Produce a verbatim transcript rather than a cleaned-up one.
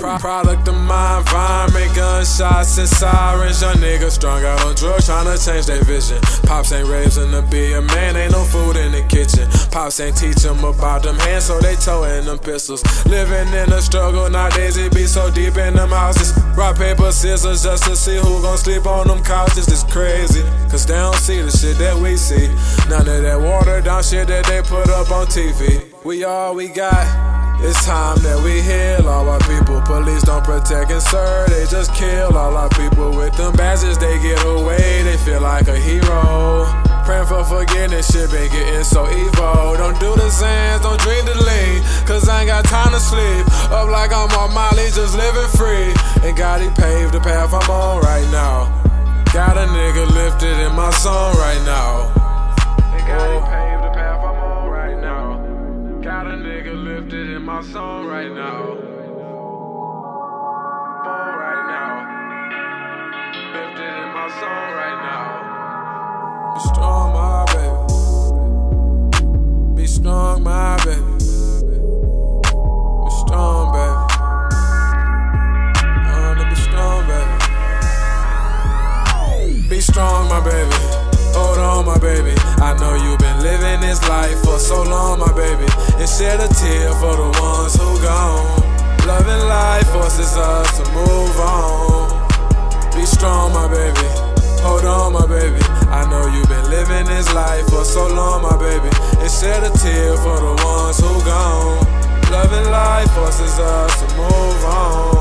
Pro product of my environment, gunshots and sirens. Young niggas strung out on drugs, tryna change their vision. Pops ain't raising to be a man, ain't no food in the kitchen. Pops ain't teach them about them hands, so they towing them pistols. Living in the struggle, nowadays it be so deep in them houses. Rock, paper, scissors just to see who gon' sleep on them couches. It's crazy, cause they don't see the shit that we see. None of that watered down shit that they put up on T V. We all we got. It's time that we heal all our people. Police don't protect and serve, they just kill all our people. With them badges they get away, they feel like a hero. Praying for forgiveness, shit been getting so evil. Don't do the sins, don't drink the lean, cause I ain't got time to sleep. Up like I'm on Molly, just living free. And God, he paved the path I'm on right now. Got a nigga lifted in my song right now. And God, he paved the path I'm on right now. Got a nigga lifted in my song right now. Born right now. Lifted in my song right now. Be strong, my baby. Be strong, my baby. Be strong, baby. I wanna be strong, baby. Be strong, my baby. Hold on, my baby. I know you've been living this life for so long, my baby. And shed a tear for the ones who gone. Loving life forces us to move on. Be strong, my baby. Hold on, my baby. I know you've been living this life for so long, my baby. And shed a tear for the ones who gone. Loving life forces us to move on.